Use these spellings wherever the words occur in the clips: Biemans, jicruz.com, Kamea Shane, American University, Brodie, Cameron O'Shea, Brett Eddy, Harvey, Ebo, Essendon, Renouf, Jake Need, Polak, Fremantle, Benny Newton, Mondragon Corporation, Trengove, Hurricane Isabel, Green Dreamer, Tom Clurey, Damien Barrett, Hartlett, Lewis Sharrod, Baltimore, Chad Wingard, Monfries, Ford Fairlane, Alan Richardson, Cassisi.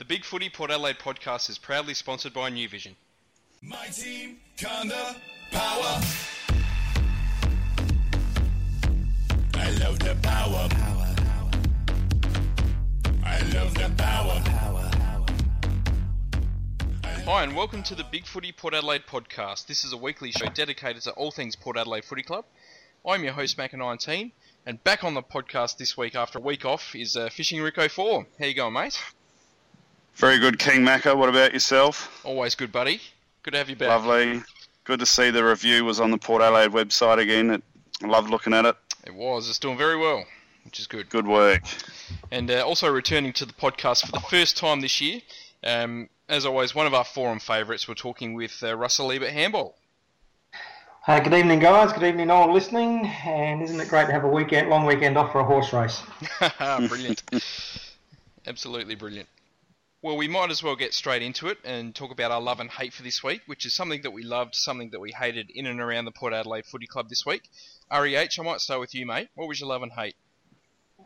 The Big Footy Port Adelaide podcast is proudly sponsored by New Vision. My team, Conda, power. I love the power. I love the power. Hi and welcome to the Big Footy Port Adelaide podcast. This is a weekly show dedicated to all things Port Adelaide Footy Club. I'm your host, Mac19, and back on the podcast this week after a week off is Fishing Rico 4. How you going, mate? Very good, King Macca. What about yourself? Always good, buddy. Good to have you back. Lovely. Good to see the review was on the Port Adelaide website again. I loved looking at it. It was. It's doing very well, which is good. Good work. And also returning to the podcast for the first time this year, as always, one of our forum favourites. We're talking with Russell Ebert-Hamball. Good evening, guys. Good evening, all listening. And isn't it great to have a weekend, long weekend off for a horse race? Brilliant. Absolutely brilliant. Well, we might as well get straight into it and talk about our love and hate for this week, which is something that we loved, something that we hated in and around the Port Adelaide Footy Club this week. REH, I might start with you, mate. What was your love and hate?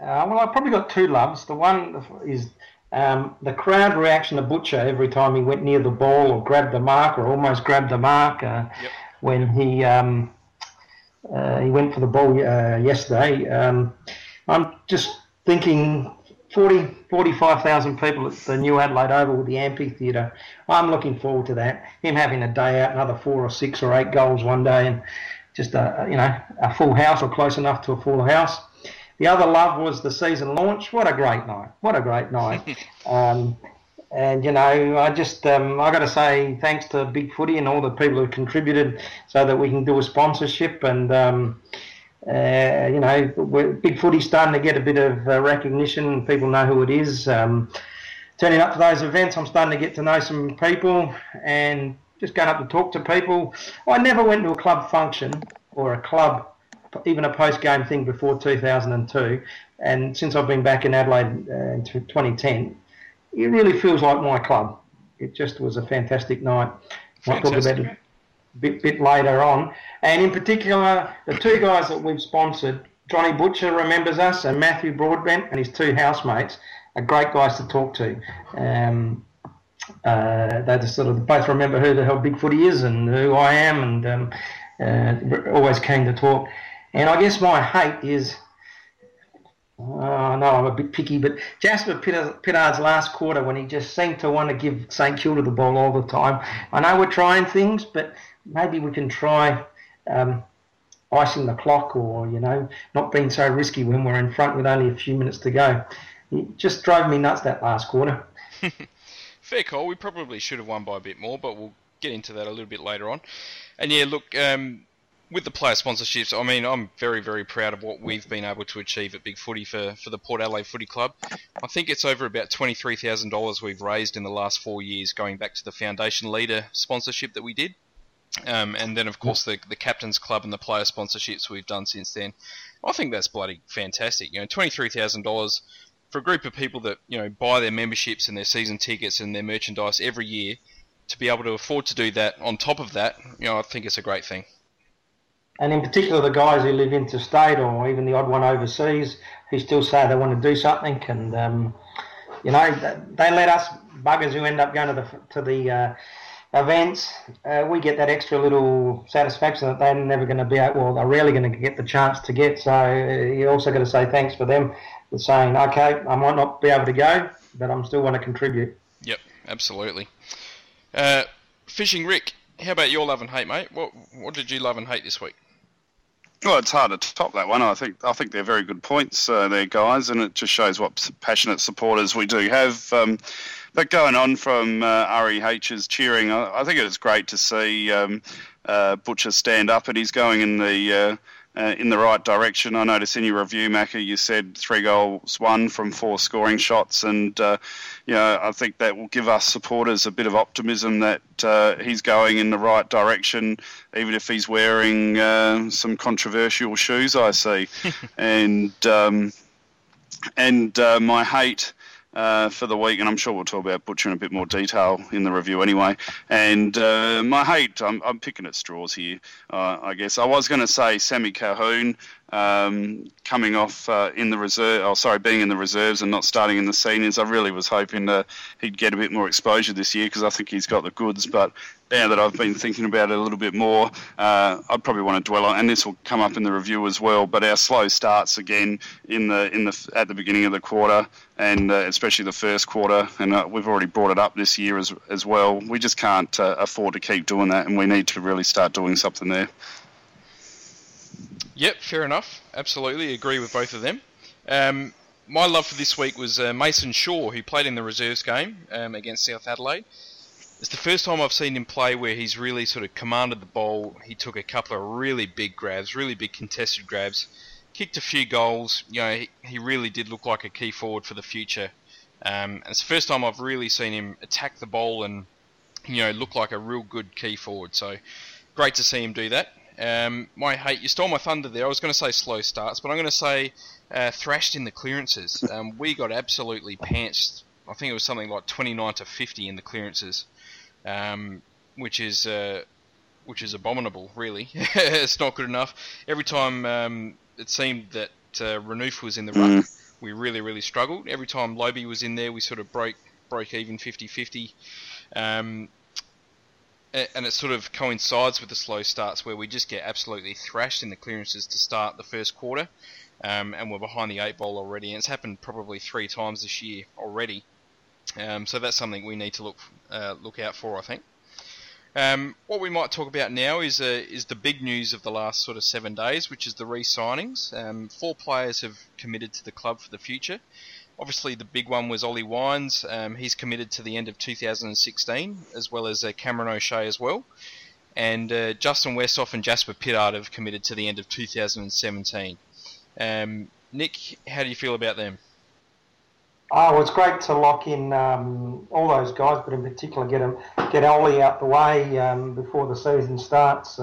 Well, I've probably got two loves. The one is the crowd reaction to Butcher every time he went near the ball or grabbed the mark or almost grabbed the mark when he went for the ball yesterday. I'm just thinking 45,000 people at the New Adelaide Oval with the amphitheatre. I'm looking forward to that. Him having a day out, another 4 or 6 or 8 goals one day, and just a full house or close enough to a full house. The other love was the season launch. What a great night! What a great night! And I just I got to say thanks to Big Footy and all the people who contributed so that we can do a sponsorship and. Big Footy's starting to get a bit of recognition. People know who it is. Turning up to those events, I'm starting to get to know some people and just going up to talk to people. I never went to a club function or a club, even a post-game thing before 2002. And since I've been back in Adelaide in 2010, it really feels like my club. It just was a fantastic night. Fantastic. I'll talk about it bit later on, and in particular the two guys that we've sponsored, Johnny Butcher remembers us, and Matthew Broadbent and his two housemates are great guys to talk to. They just sort of both remember who the hell Big Footy is and who I am, and we're always keen to talk. And I guess my hate is, I know I'm a bit picky, but Jasper Pittard's last quarter when he just seemed to want to give St Kilda the ball all the time. I know we're trying things, but maybe we can try icing the clock or, not being so risky when we're in front with only a few minutes to go. It just drove me nuts that last quarter. Fair call. We probably should have won by a bit more, but we'll get into that a little bit later on. And, with the player sponsorships, I'm very, very proud of what we've been able to achieve at Big Footy for the Port Adelaide Footy Club. I think it's over about $23,000 we've raised in the last 4 years, going back to the Foundation Leader sponsorship that we did. And then, of course, the Captain's Club and the player sponsorships we've done since then. I think that's bloody fantastic. $23,000 for a group of people that, buy their memberships and their season tickets and their merchandise every year, to be able to afford to do that on top of that, I think it's a great thing. And in particular, the guys who live interstate or even the odd one overseas who still say they want to do something, and, they let us buggers who end up going to the events, we get that extra little satisfaction that they're never going to be out. Well, they're rarely going to get the chance to get. So you also got to say thanks for them for saying, okay, I might not be able to go, but I'm still want to contribute. Yep, absolutely. Fishing Rick, how about your love and hate, mate? What did you love and hate this week? Well, it's hard to top that one. I think they're very good points there, guys, and it just shows what passionate supporters we do have. But going on from REH's cheering, I think it was great to see Butcher stand up, and he's going in the right direction. I noticed in your review, Macca, you said 3 goals, 1 from 4 scoring shots, and I think that will give us supporters a bit of optimism that he's going in the right direction, even if he's wearing some controversial shoes, I see. And my hate for the week, and I'm sure we'll talk about Butcher in a bit more detail in the review anyway. And my hate, I'm picking at straws here, I guess. I was going to say Sammy Colquhoun, coming off in the reserve, being in the reserves and not starting in the seniors. I really was hoping he'd get a bit more exposure this year because I think he's got the goods. But now that I've been thinking about it a little bit more, I'd probably want to dwell on, and this will come up in the review as well, but our slow starts again at the beginning of the quarter, and especially the first quarter, and we've already brought it up this year as well. We just can't afford to keep doing that, and we need to really start doing something there. Yep, fair enough. Absolutely agree with both of them. My love for this week was Mason Shaw, who played in the reserves game against South Adelaide. It's the first time I've seen him play where he's really sort of commanded the ball. He took a couple of really big grabs, really big contested grabs, kicked a few goals. You know, he really did look like a key forward for the future. And it's the first time I've really seen him attack the ball and, you know, look like a real good key forward. So great to see him do that. My hate, you stole my thunder there. I was going to say slow starts, but I'm going to say thrashed in the clearances. We got absolutely pantsed. I think it was something like 29 to 50 in the clearances, which is abominable, really. It's not good enough. Every time it seemed that Renouf was in the ruck, we really, really struggled. Every time Lobie was in there, we sort of broke even 50-50. And it sort of coincides with the slow starts where we just get absolutely thrashed in the clearances to start the first quarter, and we're behind the 8 ball already. And it's happened probably 3 times this year already, so that's something we need to look out for, I think. What we might talk about now is the big news of the last sort of 7 days, which is the re-signings. 4 players have committed to the club for the future. Obviously, the big one was Ollie Wines. He's committed to the end of 2016, as well as Cameron O'Shea as well. And Justin Westhoff and Jasper Pittard have committed to the end of 2017. Nick, how do you feel about them? Well, it's great to lock in all those guys, but in particular get Ollie out the way before the season starts.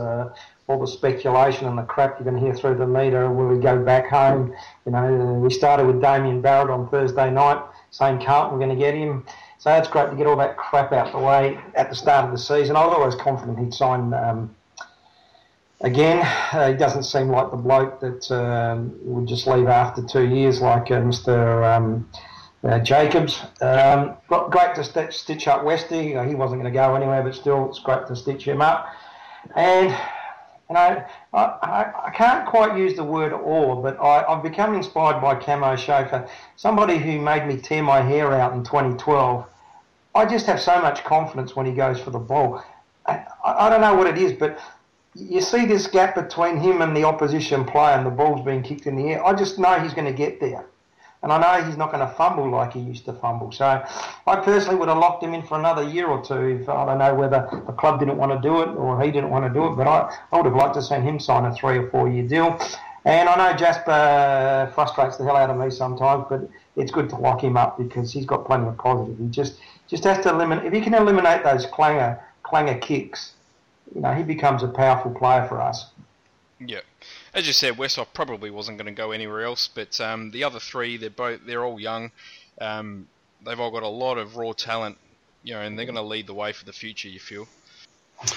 All the speculation and the crap you can hear through the media when we go back home. You know, we started with Damien Barrett on Thursday night, saying Carlton we're going to get him. So it's great to get all that crap out the way at the start of the season. I was always confident he'd sign again. He doesn't seem like the bloke that would just leave after 2 years like Mr. Jacobs. Great to stitch up Westy. You know, he wasn't going to go anywhere, but still it's great to stitch him up. And you know, I can't quite use the word awe, but I've become inspired by Cam O'Shea, for somebody who made me tear my hair out in 2012. I just have so much confidence when he goes for the ball. I don't know what it is, but you see this gap between him and the opposition player and the ball's being kicked in the air. I just know he's going to get there. And I know he's not going to fumble like he used to fumble. So I personally would have locked him in for another year or two if, I don't know, whether the club didn't want to do it or he didn't want to do it. But I would have liked to have seen him sign a 3 or 4 year deal. And I know Jasper frustrates the hell out of me sometimes, but it's good to lock him up because he's got plenty of positive. He just has to eliminate. If he can eliminate those clanger kicks, you know, he becomes a powerful player for us. Yeah. As you said, Westhoff probably wasn't going to go anywhere else, but the other three, they're all young. They've all got a lot of raw talent, you know, and they're going to lead the way for the future, you feel?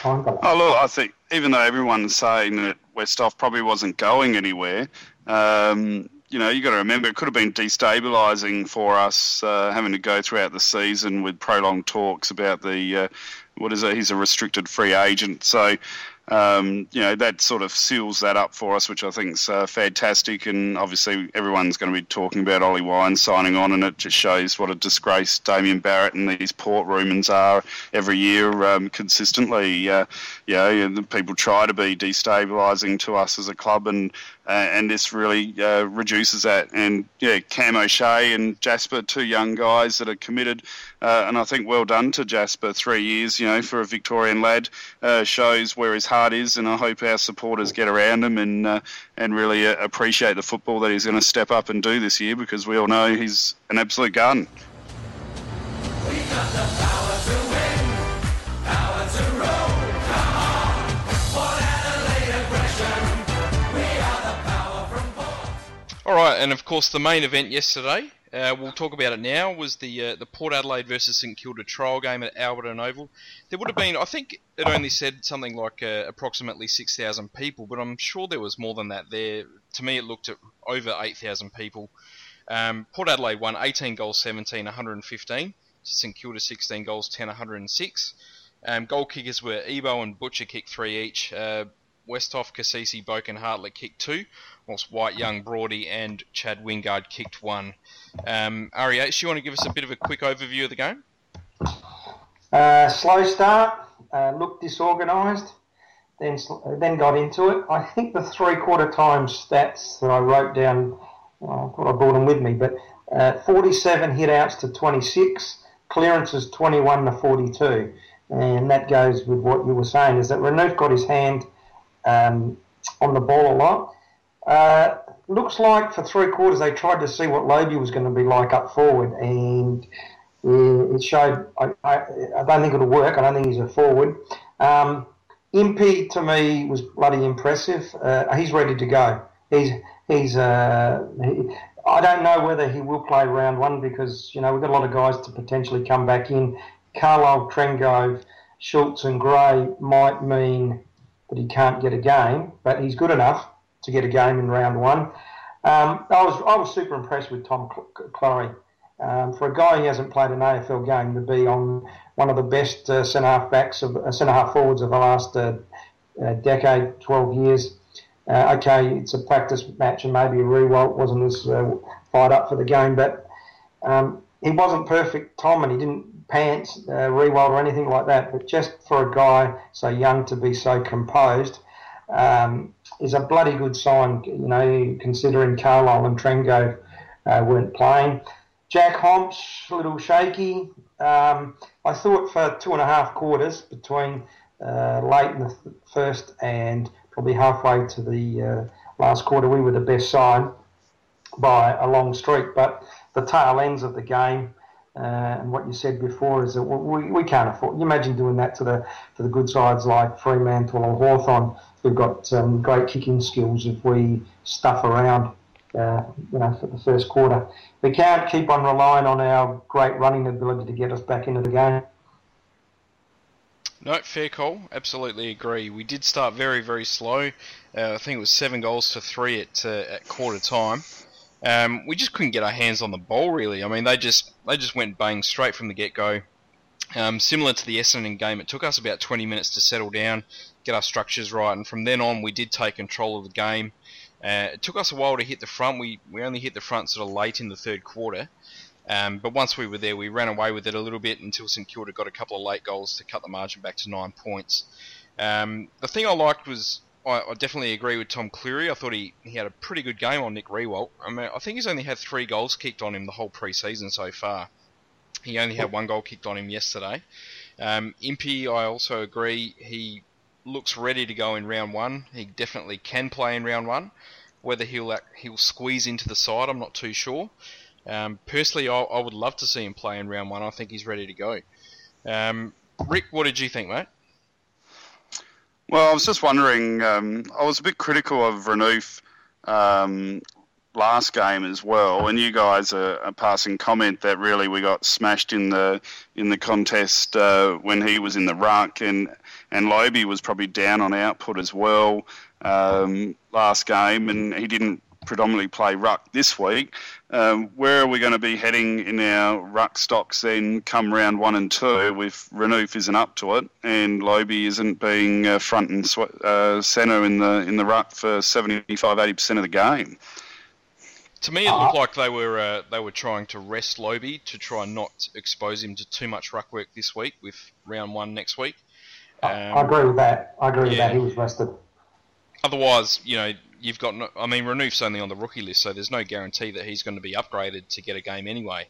Look, I think even though everyone's saying that Westhoff probably wasn't going anywhere, you know, you've got to remember it could have been destabilising for us having to go throughout the season with prolonged talks about the, he's a restricted free agent, so you know, that sort of seals that up for us, which I think is fantastic. And obviously everyone's going to be talking about Ollie Wines signing on, and it just shows what a disgrace Damien Barrett and these Port rumours are every year consistently. You know, people try to be destabilising to us as a club, and this really reduces that. And yeah, Cam O'Shea and Jasper, 2 young guys that are committed, and I think well done to Jasper. 3 years, you know, for a Victorian lad, shows where his heart is, and I hope our supporters get around him and really appreciate the football that he's going to step up and do this year, because we all know he's an absolute garden. We've got the power to win, power to roll, come on, Port Adelaide aggression, we are the power from Port. All right, and of course the main event yesterday, we'll talk about it now, was the Port Adelaide versus St Kilda trial game at Alberton Oval. There would have been, I think it only said something like approximately 6,000 people, but I'm sure there was more than that there. To me, it looked at over 8,000 people. Port Adelaide won 18 goals, 17, 115. St Kilda 16 goals, 10, 106. Goal kickers were Ebo and Butcher kicked 3 each. Westhoff, Cassisi, Boak and Hartlett kicked 2, whilst White, Young, Brodie and Chad Wingard kicked 1. REH, you want to give us a bit of a quick overview of the game? Slow start, looked disorganised, then got into it. I think the three-quarter time stats that I wrote down, well, I thought I brought them with me, but 47 hit-outs to 26, clearances 21 to 42. And that goes with what you were saying, is that Renouf got his hand on the ball a lot. Looks like for three quarters they tried to see what Lobie was going to be like up forward, and it showed. I don't think it'll work. I don't think he's a forward. Impey to me was bloody impressive. He's ready to go. I don't know whether he will play round one, because you know we've got a lot of guys to potentially come back in. Carlisle, Trengove, Schultz and Gray might mean that he can't get a game, but he's good enough to get a game in round one. I was super impressed with Tom Cleary. For a guy who hasn't played an AFL game, to be on one of the best centre-half forwards of the last decade, 12 years. Okay, it's a practice match and maybe Riewoldt wasn't as fired up for the game, but he wasn't perfect, Tom, and he didn't pants, Riewoldt or anything like that, but just for a guy so young to be so composed is a bloody good sign, you know, considering Carlisle and Trengove weren't playing. Jack Homps, a little shaky. I thought for 2.5 quarters between late in the first and probably halfway to the last quarter, we were the best side by a long streak, but the tail ends of the game. And what you said before is that we can't afford. You imagine doing that to the good sides like Fremantle or Hawthorn, who've got great kicking skills. If we stuff around, you know, for the first quarter, we can't keep on relying on our great running ability to get us back into the game. No, fair call. Absolutely agree. We did start very, very slow. I think it was 7 goals to 3 at quarter time. We just couldn't get our hands on the ball, really. I mean, they just went bang straight from the get-go. Similar to the Essendon game, it took us about 20 minutes to settle down, get our structures right, and from then on we did take control of the game. It took us a while to hit the front. We only hit the front sort of late in the third quarter. But once we were there, we ran away with it a little bit until St Kilda got a couple of late goals to cut the margin back to 9 points. The thing I liked was, I definitely agree with Tom Cleary. I thought he had a pretty good game on Nick Riewoldt. I mean, I think he's only had 3 goals kicked on him the whole pre-season so far. He only had 1 goal kicked on him yesterday. Impey, I also agree, he looks ready to go in round one. He definitely can play in round one. Whether he'll squeeze into the side, I'm not too sure. Personally, I would love to see him play in round one. I think he's ready to go. Rick, what did you think, mate? Well, I was just wondering, I was a bit critical of Renouf last game as well, and you guys are passing comment that really we got smashed in the contest when he was in the ruck, and Lobie was probably down on output as well last game, and he didn't predominantly play ruck this week. Where are we going to be heading in our ruck stocks then come round 1 and 2 if Renouf isn't up to it and Lobie isn't being front and centre in the ruck for 75-80% of the game? To me, it looked like they were trying to rest Lobie to try and not expose him to too much ruck work this week with round 1 next week. I agree with that. He was rested. Otherwise, you know, you've got no, I mean, Renouf's only on the rookie list, so there's no guarantee that he's going to be upgraded to get a game anyway.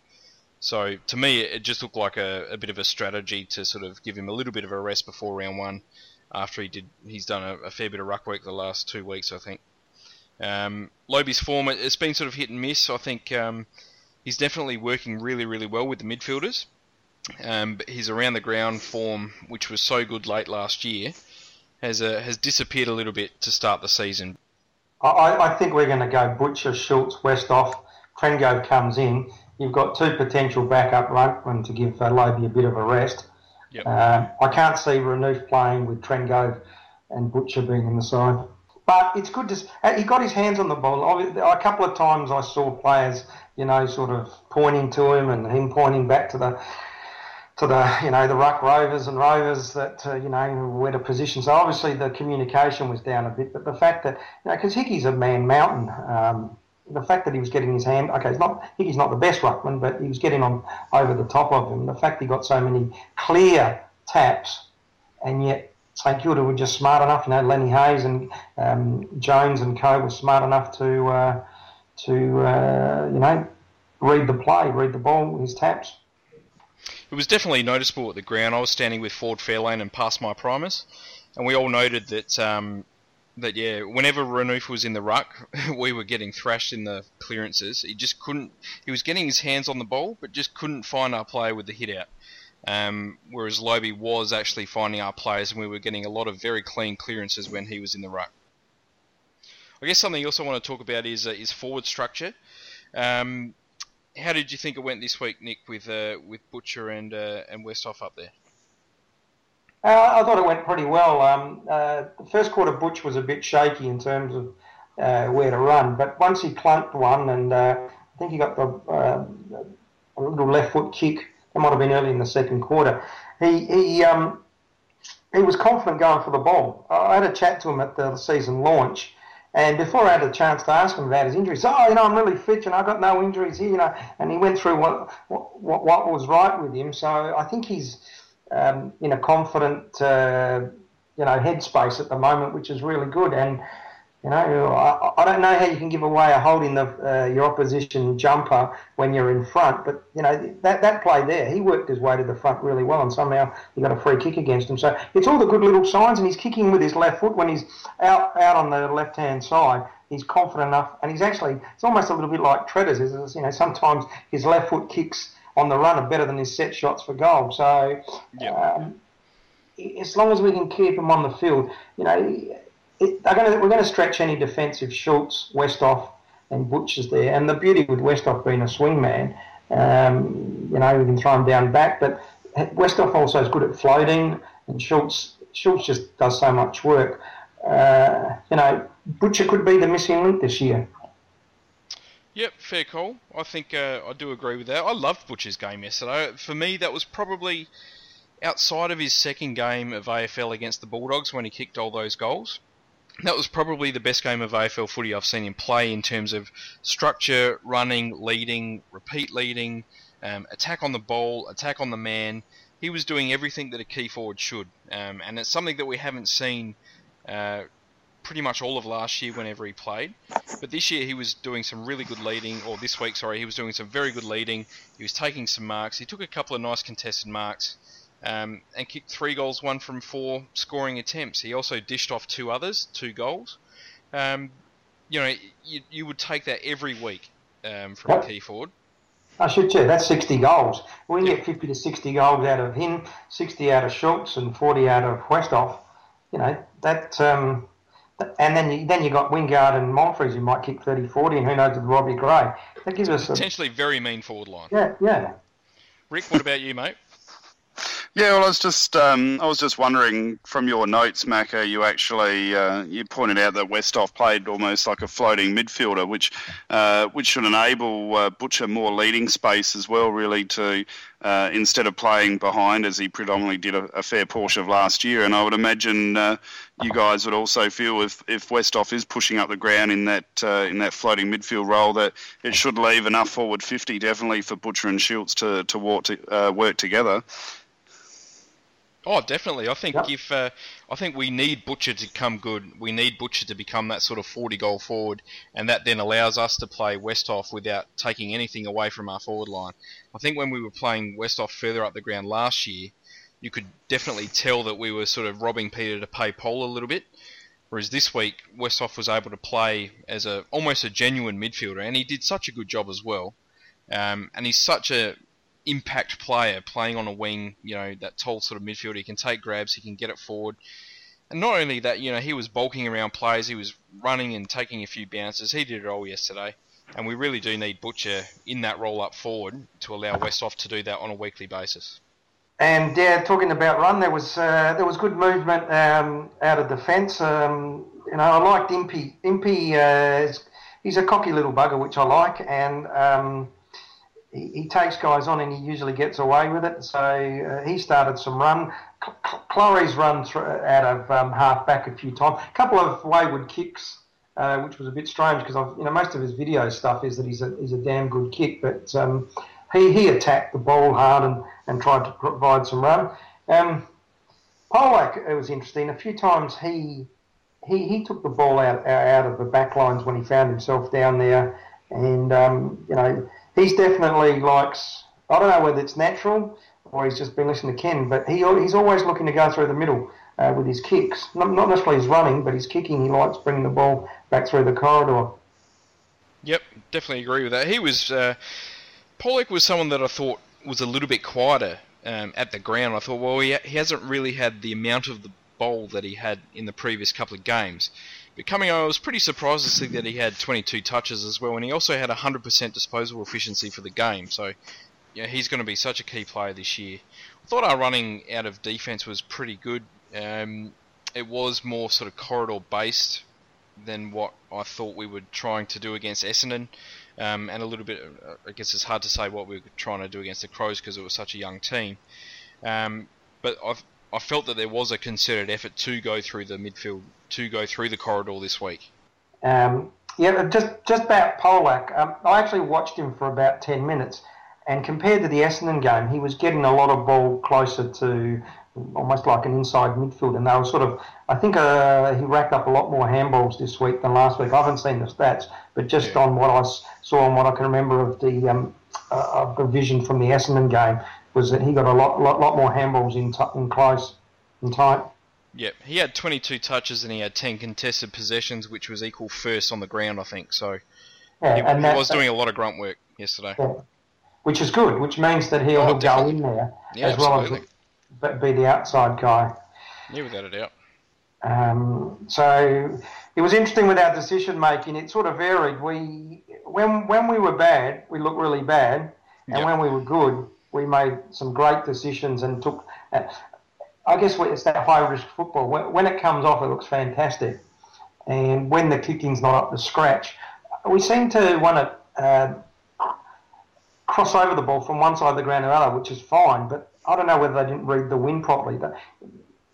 So, to me, it just looked like a bit of a strategy to sort of give him a little bit of a rest before round 1, after he's done a fair bit of ruck work the last 2 weeks, I think. Lobie's form, it's been sort of hit and miss. I think he's definitely working really, really well with the midfielders. But his around-the-ground form, which was so good late last year, has disappeared a little bit to start the season. I think we're going to go Butcher, Schultz, Westhoff, Trengove comes in, You've got two potential backup ruckmen to give Lobie a bit of a rest. Yep. I can't see Renouf playing with Trengove and Butcher being in the side. But it's good to – he got his hands on the ball. A couple of times I saw players, you know, sort of pointing to him and him pointing back to the – you know, the ruck rovers and rovers that, you know, were to position. So obviously the communication was down a bit, but the fact that, you know, because Hickey's a man mountain, the fact that he was getting his hand, okay, Hickey's not the best ruckman, but he was getting on over the top of him. The fact he got so many clear taps, and yet St Kilda were just smart enough, you know, Lenny Hayes and Jones and co were smart enough to you know, read the play, read the ball, his taps. It was definitely noticeable at the ground. I was standing with Ford Fairlane and Past My Primus, and we all noted that, yeah, whenever Renouf was in the ruck, we were getting thrashed in the clearances. He just couldn't... He was getting his hands on the ball, but just couldn't find our player with the hit-out. Whereas Lobie was actually finding our players, and we were getting a lot of very clean clearances when he was in the ruck. I guess something else I want to talk about is forward structure. How did you think it went this week, Nick, with Butcher and Westhoff up there? I thought it went pretty well. The first quarter, Butch was a bit shaky in terms of where to run, but once he clunked one, and I think he got the, a little left foot kick. That might have been early in the second quarter. He was confident going for the ball. I had a chat to him at the season launch. And before I had a chance to ask him about his injuries, oh, you know, I'm really fit, and I've got no injuries here, you know. And he went through what was right with him. So I think he's in a confident, you know, headspace at the moment, which is really good. And, you know, I don't know how you can give away a hold in the, your opposition jumper when you're in front. But, you know, that play there, he worked his way to the front really well, and somehow he got a free kick against him. So it's all the good little signs, and he's kicking with his left foot when he's out on the left-hand side. He's confident enough, and he's actually, it's almost a little bit like Treaders. You know, sometimes his left foot kicks on the run are better than his set shots for goal. So as long as we can keep him on the field, you know... we're going to stretch any defensive Schultz, Westhoff and Butchers there. And the beauty with Westhoff being a swingman, you know, we can throw him down back. But Westhoff also is good at floating, and Schultz just does so much work. You know, Butcher could be the missing link this year. Yep, fair call. I think I do agree with that. I loved Butcher's game yesterday. For me, that was probably outside of his second game of AFL against the Bulldogs when he kicked all those goals. That was probably the best game of AFL footy I've seen him play in terms of structure, running, leading, repeat leading, attack on the ball, attack on the man. He was doing everything that a key forward should. And it's something that we haven't seen pretty much all of last year whenever he played. But this year he was doing some really good leading, or this week, sorry, he was doing some very good leading. He was taking some marks. He took a couple of nice contested marks. And kicked 3 goals, 1 from 4 scoring attempts. He also dished off 2 others, 2 goals. You know, you would take that every week from a key forward. I should too. That's 60 goals. We can get 50 to 60 goals out of him, 60 out of Schultz, and 40 out of Westhoff. You know that, and then you got Wingard and Monfries who might kick 30, 40, and who knows with Robbie Gray. That gives us potentially very mean forward line. Yeah. Rick, what about you, mate? Yeah, well, I was just wondering from your notes, Macca, you actually you pointed out that Westhoff played almost like a floating midfielder, which should enable Butcher more leading space as well, really, to instead of playing behind as he predominantly did a fair portion of last year. And I would imagine you guys would also feel if Westhoff is pushing up the ground in that floating midfield role, that it should leave enough forward 50 definitely for Butcher and Schultz to work together. Oh, definitely. I think I think we need Butcher to come good. We need Butcher to become that sort of 40-goal forward, and that then allows us to play Westhoff without taking anything away from our forward line. I think when we were playing Westhoff further up the ground last year, you could definitely tell that we were sort of robbing Peter to pay Paul a little bit, whereas this week Westhoff was able to play as almost a genuine midfielder, and he did such a good job as well. And he's such a impact player playing on a wing, you know, that tall sort of midfielder. He can take grabs, he can get it forward. And not only that, you know, he was bulking around players, he was running and taking a few bounces. He did it all yesterday. And we really do need Butcher in that role up forward to allow Westhoff to do that on a weekly basis. And yeah, talking about run, there was good movement out of defence. You know, I liked Impey. Impey, he's a cocky little bugger, which I like, and he takes guys on and he usually gets away with it. So he started some run. Clorie's run out of half back a few times. A couple of wayward kicks, which was a bit strange because most of his video stuff is that he's a damn good kick, but he attacked the ball hard and tried to provide some run. Polak, it was interesting. A few times he took the ball out of the back lines when he found himself down there, and he's definitely likes. I don't know whether it's natural or he's just been listening to Ken, but he's always looking to go through the middle with his kicks. Not necessarily his running, but his kicking. He likes bringing the ball back through the corridor. Yep, definitely agree with that. He was Polak was someone that I thought was a little bit quieter at the ground. I thought, well, he hasn't really had the amount of the bowl that he had in the previous couple of games. But coming on, I was pretty surprised to see that he had 22 touches as well, and he also had 100% disposal efficiency for the game. So, yeah, he's going to be such a key player this year. I thought our running out of defence was pretty good. It was more sort of corridor-based than what I thought we were trying to do against Essendon. And a little bit, I guess it's hard to say what we were trying to do against the Crows because it was such a young team. But I felt that there was a concerted effort to go through the midfield, to go through the corridor this week. Yeah, just about Polak, I actually watched him for about 10 minutes, and compared to the Essendon game, he was getting a lot of ball closer to almost like an inside midfield, and they were sort of, I think he racked up a lot more handballs this week than last week. I haven't seen the stats, but just on what I saw and what I can remember of the vision from the Essendon game was that he got a lot more handballs in close and tight. Yep, he had 22 touches and he had 10 contested possessions, which was equal first on the ground, I think. So he was doing a lot of grunt work yesterday. Yeah. Which is good, which means that he'll go in there as well as be the outside guy. Yeah, without a doubt. So it was interesting with our decision making. It sort of varied. When we were bad, we looked really bad, and when we were good, we made some great decisions and took. I guess it's that high risk football. When it comes off, it looks fantastic, and when the kicking's not up to scratch, we seem to want to cross over the ball from one side of the ground to the other, which is fine, but I don't know whether they didn't read the wind properly.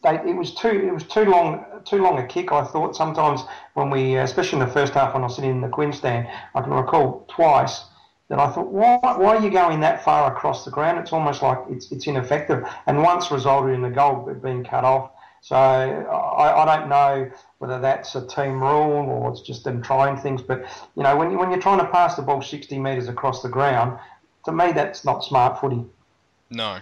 It was too long a kick, I thought. Sometimes when we, especially in the first half when I was sitting in the Quinn stand, I can recall twice that I thought, why are you going that far across the ground? It's almost like it's ineffective. And once resulted in the goal being cut off. So I don't know whether that's a team rule or it's just them trying things. But, you know, when you're trying to pass the ball 60 metres across the ground, to me that's not smart footy. No.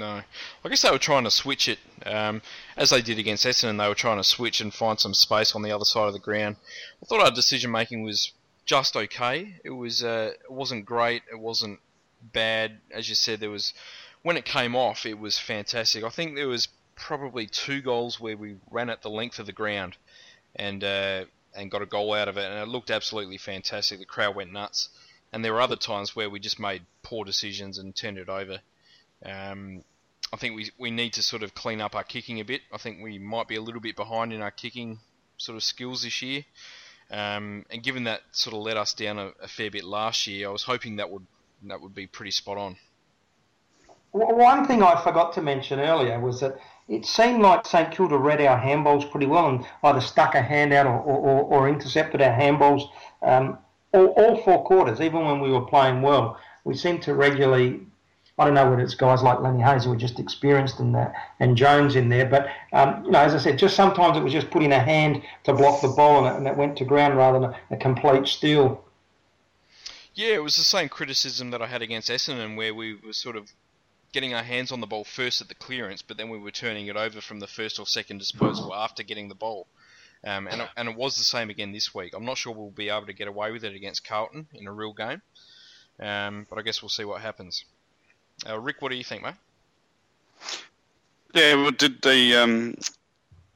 I guess they were trying to switch it, as they did against Essendon. They were trying to switch and find some space on the other side of the ground. I thought our decision-making was just okay. It wasn't great. It wasn't bad. As you said, when it came off, it was fantastic. I think there was probably two goals where we ran at the length of the ground and got a goal out of it, and it looked absolutely fantastic. The crowd went nuts. And there were other times where we just made poor decisions and turned it over. I think we need to sort of clean up our kicking a bit. I think we might be a little bit behind in our kicking sort of skills this year. And given that sort of let us down a fair bit last year, I was hoping that would be pretty spot on. One thing I forgot to mention earlier was that it seemed like St Kilda read our handballs pretty well and either stuck a hand out or intercepted our handballs all four quarters, even when we were playing well. We seemed to regularly... I don't know whether it's guys like Lenny Hayes who were just experienced in that and Jones in there. But, as I said, just sometimes it was just putting a hand to block the ball and it went to ground rather than a complete steal. Yeah, it was the same criticism that I had against Essendon where we were sort of getting our hands on the ball first at the clearance, but then we were turning it over from the first or second disposal after getting the ball. And it was the same again this week. I'm not sure we'll be able to get away with it against Carlton in a real game. But I guess we'll see what happens. Rick, what do you think, mate? Yeah, well, did the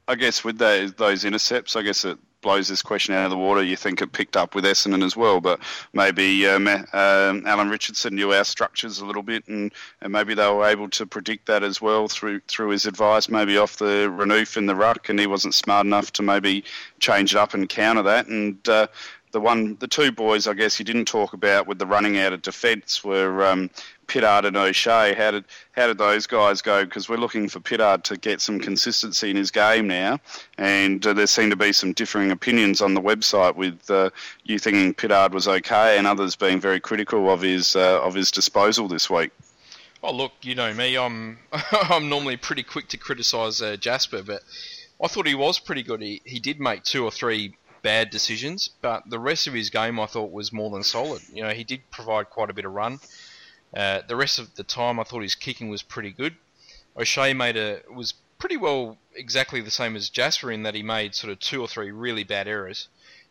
I guess with those intercepts, I guess it, blows this question out of the water, you think it picked up with Essendon as well. But maybe Alan Richardson knew our structures a little bit, and maybe they were able to predict that as well through his advice, maybe off the Renouf in the ruck, and he wasn't smart enough to maybe change it up and counter that. And the two boys, I guess, you didn't talk about with the running out of defence were Pittard and O'Shea. How did those guys go? Because we're looking for Pittard to get some consistency in his game now, and there seem to be some differing opinions on the website with you thinking Pittard was okay and others being very critical of his disposal this week. Oh, look, you know me. I'm normally pretty quick to criticise Jasper, but I thought he was pretty good. He did make two or three bad decisions, but the rest of his game I thought was more than solid. You know, he did provide quite a bit of run. The rest of the time I thought his kicking was pretty good. O'Shea was pretty well exactly the same as Jasper in that he made sort of two or three really bad errors,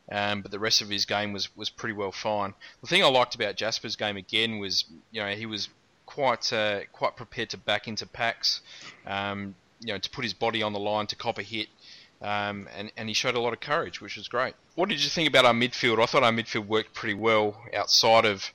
but the rest of his game was pretty well fine. The thing I liked about Jasper's game again was, you know, he was quite prepared to back into packs, you know, to put his body on the line to cop a hit. And he showed a lot of courage, which was great. What did you think about our midfield? I thought our midfield worked pretty well outside of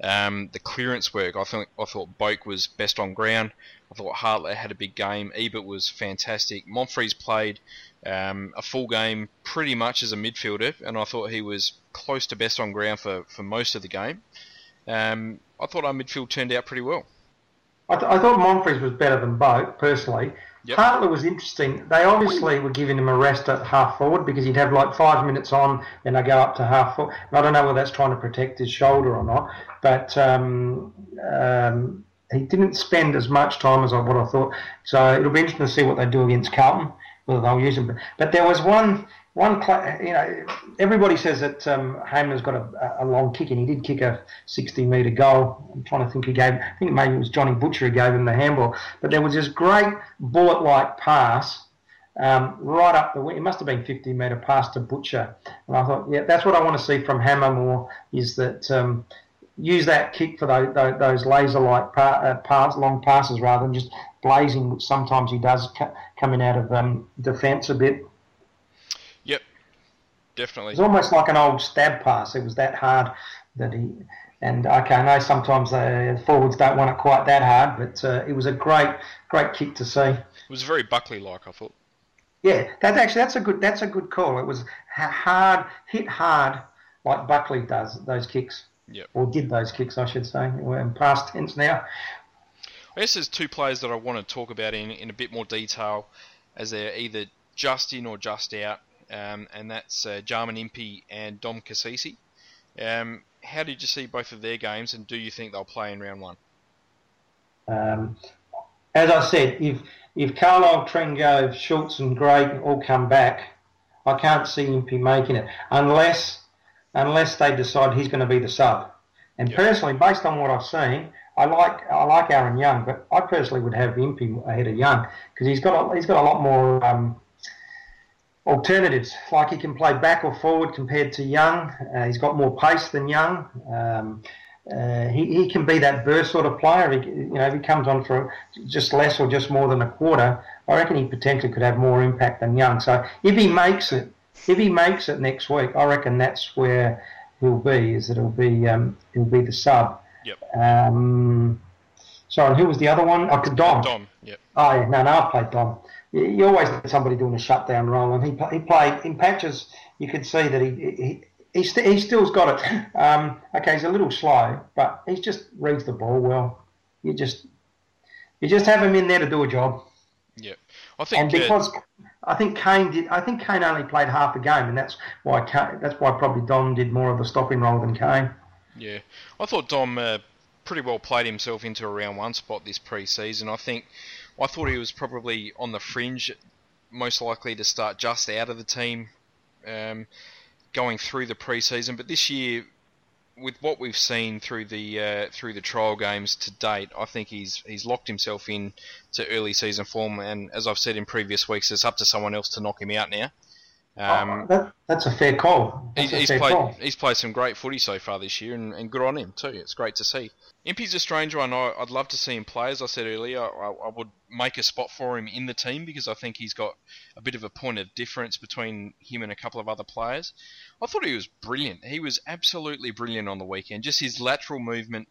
the clearance work. I thought Boak was best on ground. I thought Hartley had a big game. Ebert was fantastic. Monfries played a full game pretty much as a midfielder, and I thought he was close to best on ground for most of the game. I thought our midfield turned out pretty well. I thought Monfries was better than Boak, personally. Yep. Hartley was interesting. They obviously were giving him a rest at half forward because he'd have like 5 minutes on and they go up to half forward. And I don't know whether that's trying to protect his shoulder or not, but he didn't spend as much time as what I thought. So it'll be interesting to see what they do against Carlton, whether they'll use him. But there was one play, you know, everybody says that Hamer's got a long kick, and he did kick a 60-metre goal. I'm trying to think I think maybe it was Johnny Butcher who gave him the handball. But there was this great bullet-like pass right up the wing. It must have been 50-metre pass to Butcher. And I thought, yeah, that's what I want to see from Hamer more, is that use that kick for those laser-like long passes rather than just blazing, which sometimes he does coming out of defence a bit. Definitely. It's almost like an old stab pass. It was that hard that he... And, okay, I know sometimes the forwards don't want it quite that hard, but it was a great kick to see. It was very Buckley-like, I thought. Yeah, that's a good call. It was hit hard like Buckley does those kicks. Yep. Or did those kicks, I should say. We're in past tense now. I guess there's two players that I want to talk about in a bit more detail as they're either just in or just out. And that's Jarman Impey and Dom Cassisi. How did you see both of their games, and do you think they'll play in round one? As I said, if Carlisle, Trengove, Schultz and Gray all come back, I can't see Impey making it unless they decide he's going to be the sub. And yep. Personally, based on what I've seen, I like Aaron Young, but I personally would have Impey ahead of Young because he's got a lot more. Alternatives, like he can play back or forward compared to Young. He's got more pace than Young. He can be that burst sort of player. If he comes on for just less or just more than a quarter, I reckon he potentially could have more impact than Young. So if he makes it next week, I reckon that's where he'll be. He'll be the sub. Yep. Sorry, who was the other one? Dom. Dom. Yep. Oh yeah, no, I played Dom. You always get somebody doing a shutdown role, and he played in patches. You could see that he still's got it. Okay, he's a little slow, but he just reads the ball well. You just have him in there to do a job. Yeah, I think Kane only played half a game, and that's why probably Dom did more of a stopping role than Kane. Yeah, I thought Dom pretty well played himself into a round one spot this pre-season. I thought he was probably on the fringe, most likely to start just out of the team going through the pre-season. But this year, with what we've seen through the trial games to date, I think he's locked himself in to early season form. And as I've said in previous weeks, it's up to someone else to knock him out now. That's a fair call. He's played some great footy so far this year, and good on him too. It's great to see. Impey's a strange one. I'd love to see him play. As I said earlier, I would make a spot for him in the team because I think he's got a bit of a point of difference between him and a couple of other players. I thought he was brilliant. He was absolutely brilliant on the weekend. Just his lateral movement,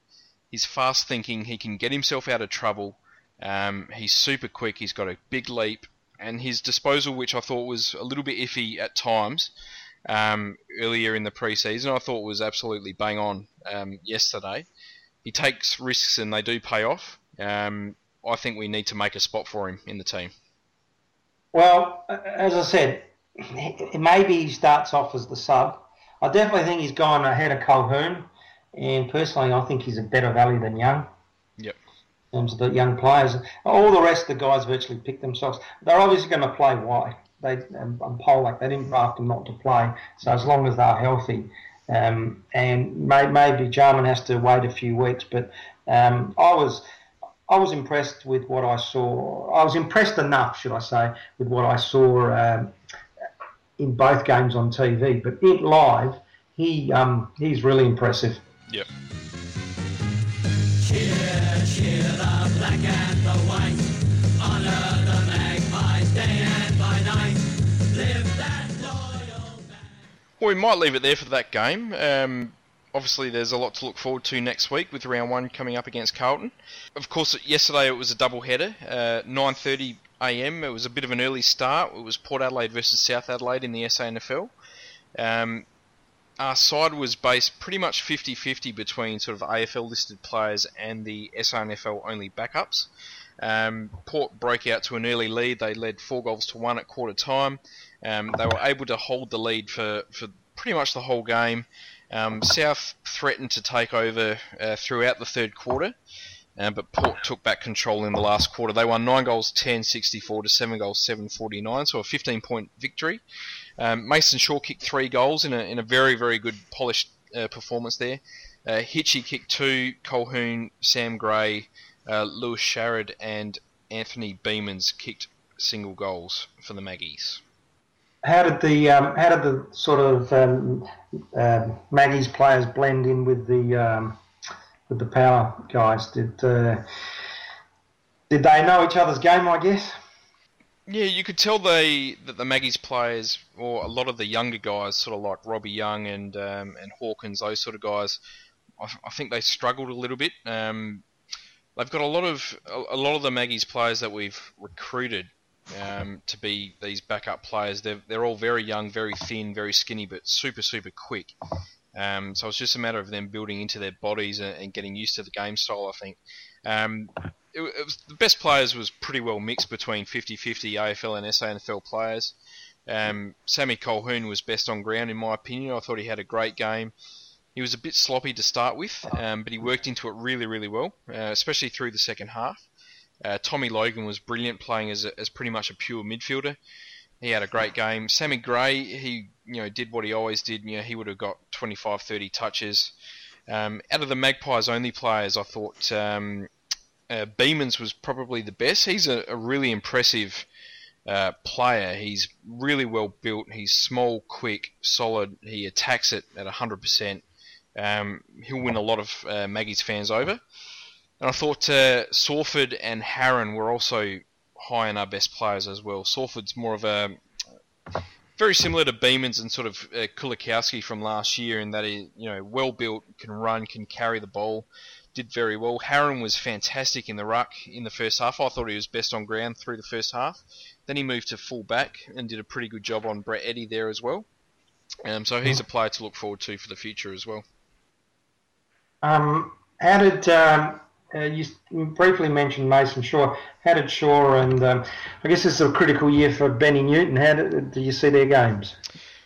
his fast thinking. He can get himself out of trouble. He's super quick. He's got a big leap. And his disposal, which I thought was a little bit iffy at times earlier in the pre-season, I thought was absolutely bang on yesterday. He takes risks and they do pay off. I think we need to make a spot for him in the team. Well, as I said, maybe he starts off as the sub. I definitely think he's gone ahead of Colquhoun. And personally, I think he's a better value than Young. Yep. In terms of the young players. All the rest of the guys virtually picked themselves. They're obviously going to play wide. And Polak, they didn't draft him not to play. So as long as they're healthy. And maybe Jarman has to wait a few weeks. But I was impressed with what I saw. I was impressed enough, should I say, with what I saw in both games on TV. But it live, he's really impressive. Yep. Cheer, cheer the black and the white. Honour the Magpies day and by night. Live that loyal man. Well, we might leave it there for that game. Obviously, there's a lot to look forward to next week with round one coming up against Carlton. Of course, yesterday it was a double header, 9:30am. It was a bit of an early start. It was Port Adelaide versus South Adelaide in the SANFL. Our side was based pretty much 50-50 between sort of AFL-listed players and the SANFL-only backups. Port broke out to an early lead. They led 4-1 at quarter time. They were able to hold the lead for pretty much the whole game. South threatened to take over throughout the third quarter, but Port took back control in the last quarter. They won 9-10-64 to 7-7-49, so a 15-point victory. Mason Shaw kicked 3 goals in a very, very good polished performance there. Hitchie kicked 2, Colquhoun, Sam Gray, Lewis Sharrod and Anthony Biemans kicked single goals for the Maggies. How did the sort of Maggie's players blend in with the Power guys? Did they know each other's game? I guess. Yeah, you could tell that the Maggie's players, or a lot of the younger guys, sort of like Robbie Young and Hawkins, those sort of guys. I think they struggled a little bit. They've got a lot of the Maggie's players that we've recruited. To be these backup players, they're all very young, very thin, very skinny, but super, super quick. So it's just a matter of them building into their bodies and getting used to the game style, I think. It was the best players was pretty well mixed between 50-50 AFL and SANFL players. Sammy Colquhoun was best on ground, in my opinion. I thought he had a great game. He was a bit sloppy to start with, but he worked into it really, really well, especially through the second half. Tommy Logan was brilliant, playing as pretty much a pure midfielder. He had a great game. Sammy Gray, he did what he always did. He would have got 25, 30 touches. Out of the Magpies only players, I thought Biemans was probably the best. He's a really impressive player. He's really well built. He's small, quick, solid. He attacks it at 100%. He'll win a lot of Maggie's fans over. And I thought Sawford and Harron were also high in our best players as well. Sawford's more of a... very similar to Biemans and sort of Kulikowski from last year in that he, well-built, can run, can carry the ball, did very well. Harron was fantastic in the ruck in the first half. I thought he was best on ground through the first half. Then he moved to full-back and did a pretty good job on Brett Eddy there as well. So he's a player to look forward to for the future as well. How did... you briefly mentioned Mason Shaw. How did Shaw and I guess this is a critical year for Benny Newton. How do you see their games?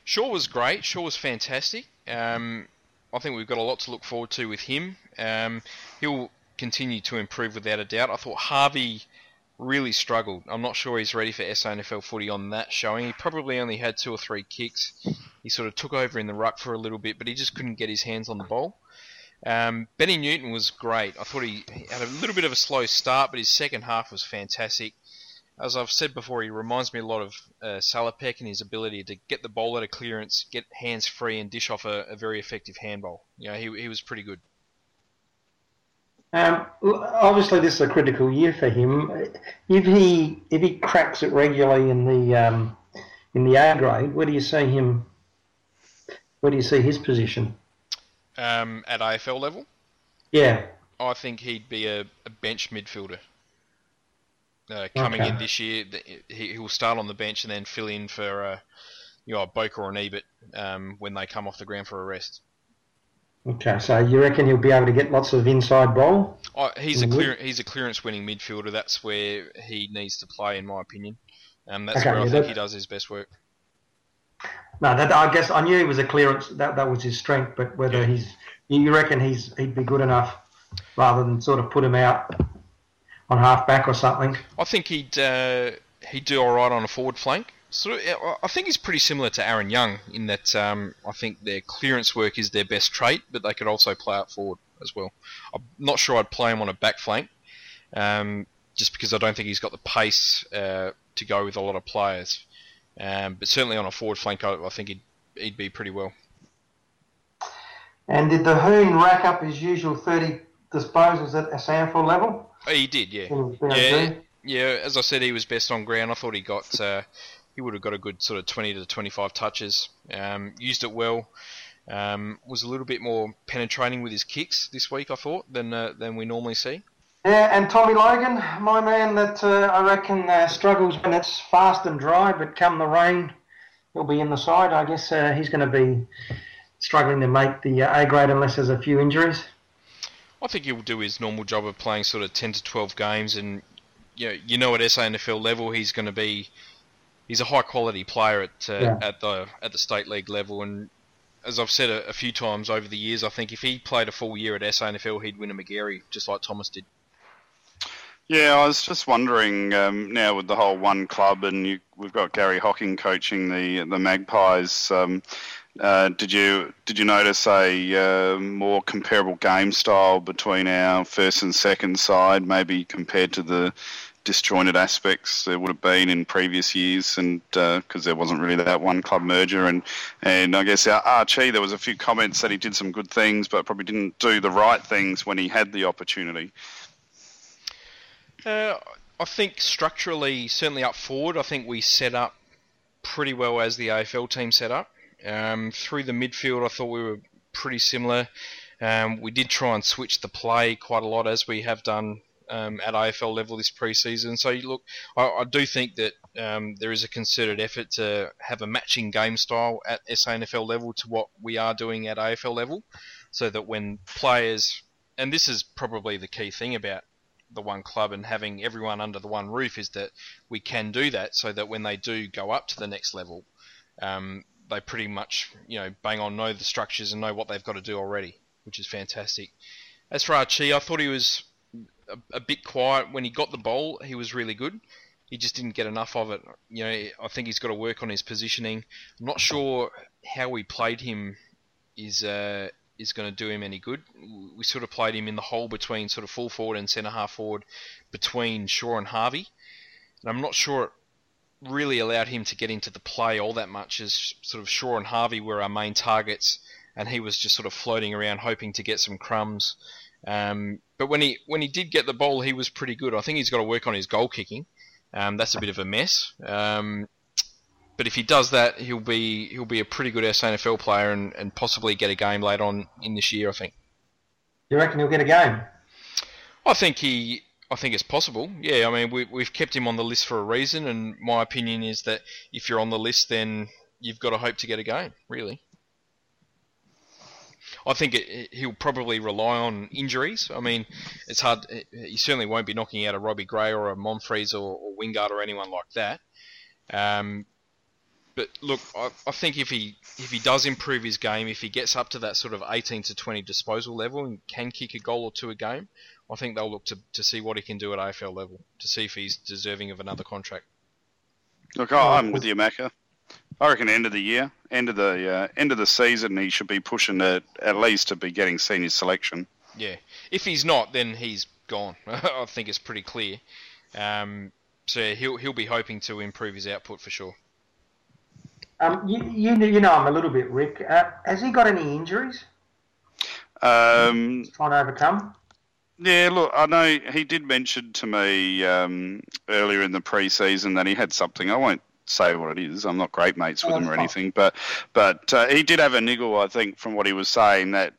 Shaw was great. Shaw was fantastic. I think we've got a lot to look forward to with him. He'll continue to improve without a doubt. I thought Harvey really struggled. I'm not sure he's ready for SANFL footy on that showing. He probably only had 2 or 3 kicks. He sort of took over in the ruck for a little bit, but he just couldn't get his hands on the ball. Benny Newton was great. I thought he had a little bit of a slow start, but his second half was fantastic. as I've said before, he reminds me a lot of Salopek in his ability to get the ball out of clearance, get hands free, and dish off a very effective handball. You know, he was pretty good. Obviously, this is a critical year for him. If he cracks it regularly in the A grade, where do you see him? Where do you see his position? At AFL level? Yeah. I think he'd be a bench midfielder. Coming in this year, he'll start on the bench and then fill in for a Boak or an Ebert when they come off the ground for a rest. Okay, so you reckon he'll be able to get lots of inside ball? He's a clearance-winning midfielder. That's where he needs to play, in my opinion. That's where I think he does his best work. No, I guess I knew he was a clearance. That was his strength. But whether you reckon he'd be good enough, rather than sort of put him out on half back or something. I think he'd do all right on a forward flank. I think he's pretty similar to Aaron Young in that I think their clearance work is their best trait, but they could also play out forward as well. I'm not sure I'd play him on a back flank, just because I don't think he's got the pace to go with a lot of players. But certainly on a forward flank, I think he'd be pretty well. And did the Hoon rack up his usual 30 disposals at a SANFL level? Oh, he did, yeah. As I said, he was best on ground. I thought he got he would have got a good sort of 20 to 25 touches. Used it well. Was a little bit more penetrating with his kicks this week, I thought, than we normally see. Yeah, and Tommy Logan, my man, that I reckon struggles when it's fast and dry, but come the rain, he'll be in the side. I guess he's going to be struggling to make the A grade unless there's a few injuries. I think he'll do his normal job of playing sort of 10 to 12 games, and you know at SANFL level he's going to be a high quality player at the state league level, and as I've said a few times over the years, I think if he played a full year at SANFL he'd win a McGarry just like Thomas did. Yeah, I was just wondering now with the whole one club, and we've got Gary Hocking coaching the Magpies. Did you notice a more comparable game style between our first and second side, maybe compared to the disjointed aspects there would have been in previous years, and because there wasn't really that one club merger, and I guess Archie, there was a few comments that he did some good things, but probably didn't do the right things when he had the opportunity. I think structurally, certainly up forward, I think we set up pretty well as the AFL team set up. Through the midfield, I thought we were pretty similar. We did try and switch the play quite a lot, as we have done at AFL level this pre-season. So, look, I do think that there is a concerted effort to have a matching game style at SANFL level to what we are doing at AFL level, so that when players... And this is probably the key thing about the one club and having everyone under the one roof, is that we can do that so that when they do go up to the next level... they pretty much, bang on, know the structures and know what they've got to do already, which is fantastic. As for Archie, I thought he was a bit quiet. When he got the ball, he was really good. He just didn't get enough of it. I think he's got to work on his positioning. I'm not sure how we played him is going to do him any good. We sort of played him in the hole between sort of full forward and centre-half forward between Shaw and Harvey. And I'm not sure... Really allowed him to get into the play all that much, as sort of Shaw and Harvey were our main targets, and he was just sort of floating around hoping to get some crumbs. But when he did get the ball, he was pretty good. I think he's got to work on his goal kicking. That's a bit of a mess. But if he does that, he'll be a pretty good SANFL player, and possibly get a game later on in this year, I think. You reckon he'll get a game? I think it's possible. Yeah, I mean, we've kept him on the list for a reason, and my opinion is that if you're on the list, then you've got to hope to get a game, really. I think he'll probably rely on injuries. I mean, it's hard. He certainly won't be knocking out a Robbie Gray or a Monfries or Wingard or anyone like that. But look, I think if he does improve his game, if he gets up to that sort of 18 to 20 disposal level and can kick a goal or two a game, I think they'll look to see what he can do at AFL level, to see if he's deserving of another contract. Look, I'm with you, Macca. I reckon end of the season, he should be pushing at least to be getting senior selection. Yeah, if he's not, then he's gone. I think it's pretty clear. So yeah, he'll be hoping to improve his output for sure. You know him a little bit, Rick. Has he got any injuries? He's trying to overcome. Yeah, look, I know he did mention to me earlier in the pre-season that he had something. I won't say what it is. I'm not great mates with him or anything, but he did have a niggle, I think, from what he was saying that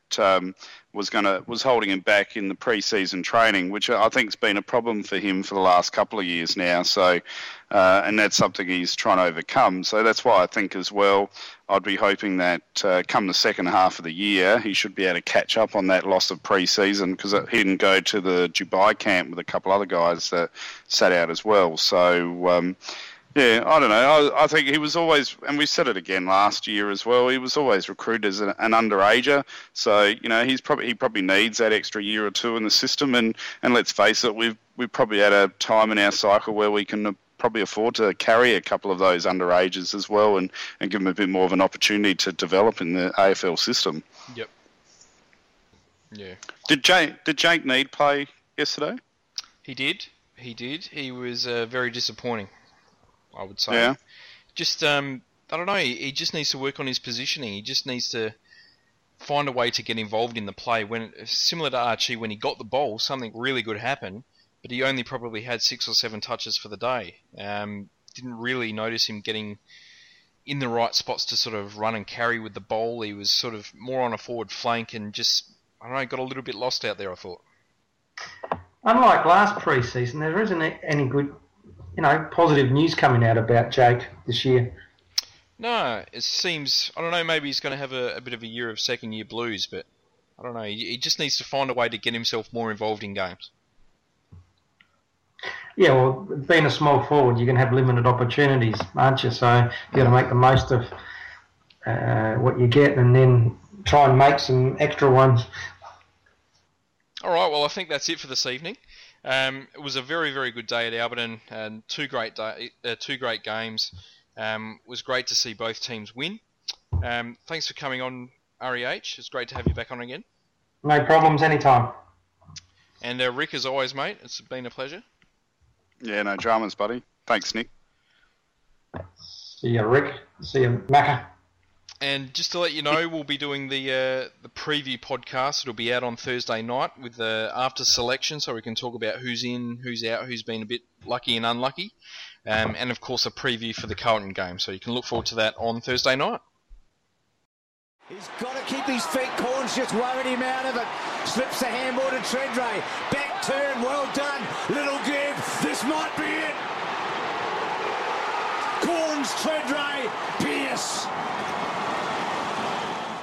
was holding him back in the pre-season training, which I think's been a problem for him for the last couple of years now. So, and that's something he's trying to overcome. So that's why I think as well, I'd be hoping that come the second half of the year, he should be able to catch up on that loss of pre-season because he didn't go to the Dubai camp with a couple other guys that sat out as well. So, yeah, I don't know. I think he was always, and we said it again last year as well, he was always recruited as an underager. So, you know, he probably needs that extra year or two in the system. And let's face it, we've probably had a time in our cycle where we can probably afford to carry a couple of those underagers as well and give them a bit more of an opportunity to develop in the AFL system. Yep. Yeah. Did Jake Need play yesterday? He did. He was very disappointing, I would say. Yeah. Just, I don't know, he just needs to work on his positioning. He just needs to find a way to get involved in the play. Similar to Archie, when he got the ball, something really good happened. But he only probably had 6 or 7 touches for the day. Didn't really notice him getting in the right spots to sort of run and carry with the ball. He was sort of more on a forward flank and just, I don't know, got a little bit lost out there, I thought. Unlike last pre-season, there isn't any good, you know, positive news coming out about Jake this year. No, it seems, I don't know, maybe he's going to have a bit of a year of second-year blues, but I don't know, he just needs to find a way to get himself more involved in games. Yeah, well, being a small forward, you can have limited opportunities, aren't you? So you've got to make the most of what you get and then try and make some extra ones. All right, well, I think that's it for this evening. It was a very, very good day at Alberton and two great games. It was great to see both teams win. Thanks for coming on, REH. It's great to have you back on again. No problems, anytime. And Rick, as always, mate, it's been a pleasure. Yeah, no dramas, buddy. Thanks, Nick. See you, Rick. See you, Macca. And just to let you know, we'll be doing the preview podcast. It'll be out on Thursday night with the after selection, so we can talk about who's in, who's out, who's been a bit lucky and unlucky. And, of course, a preview for the Carlton game. So you can look forward to that on Thursday night. He's got to keep his feet. Corns just worried him out of it. Slips the handball to Treadray. Back turn. Well done. Little give. This might be it. Corns, Treadray, Pearce.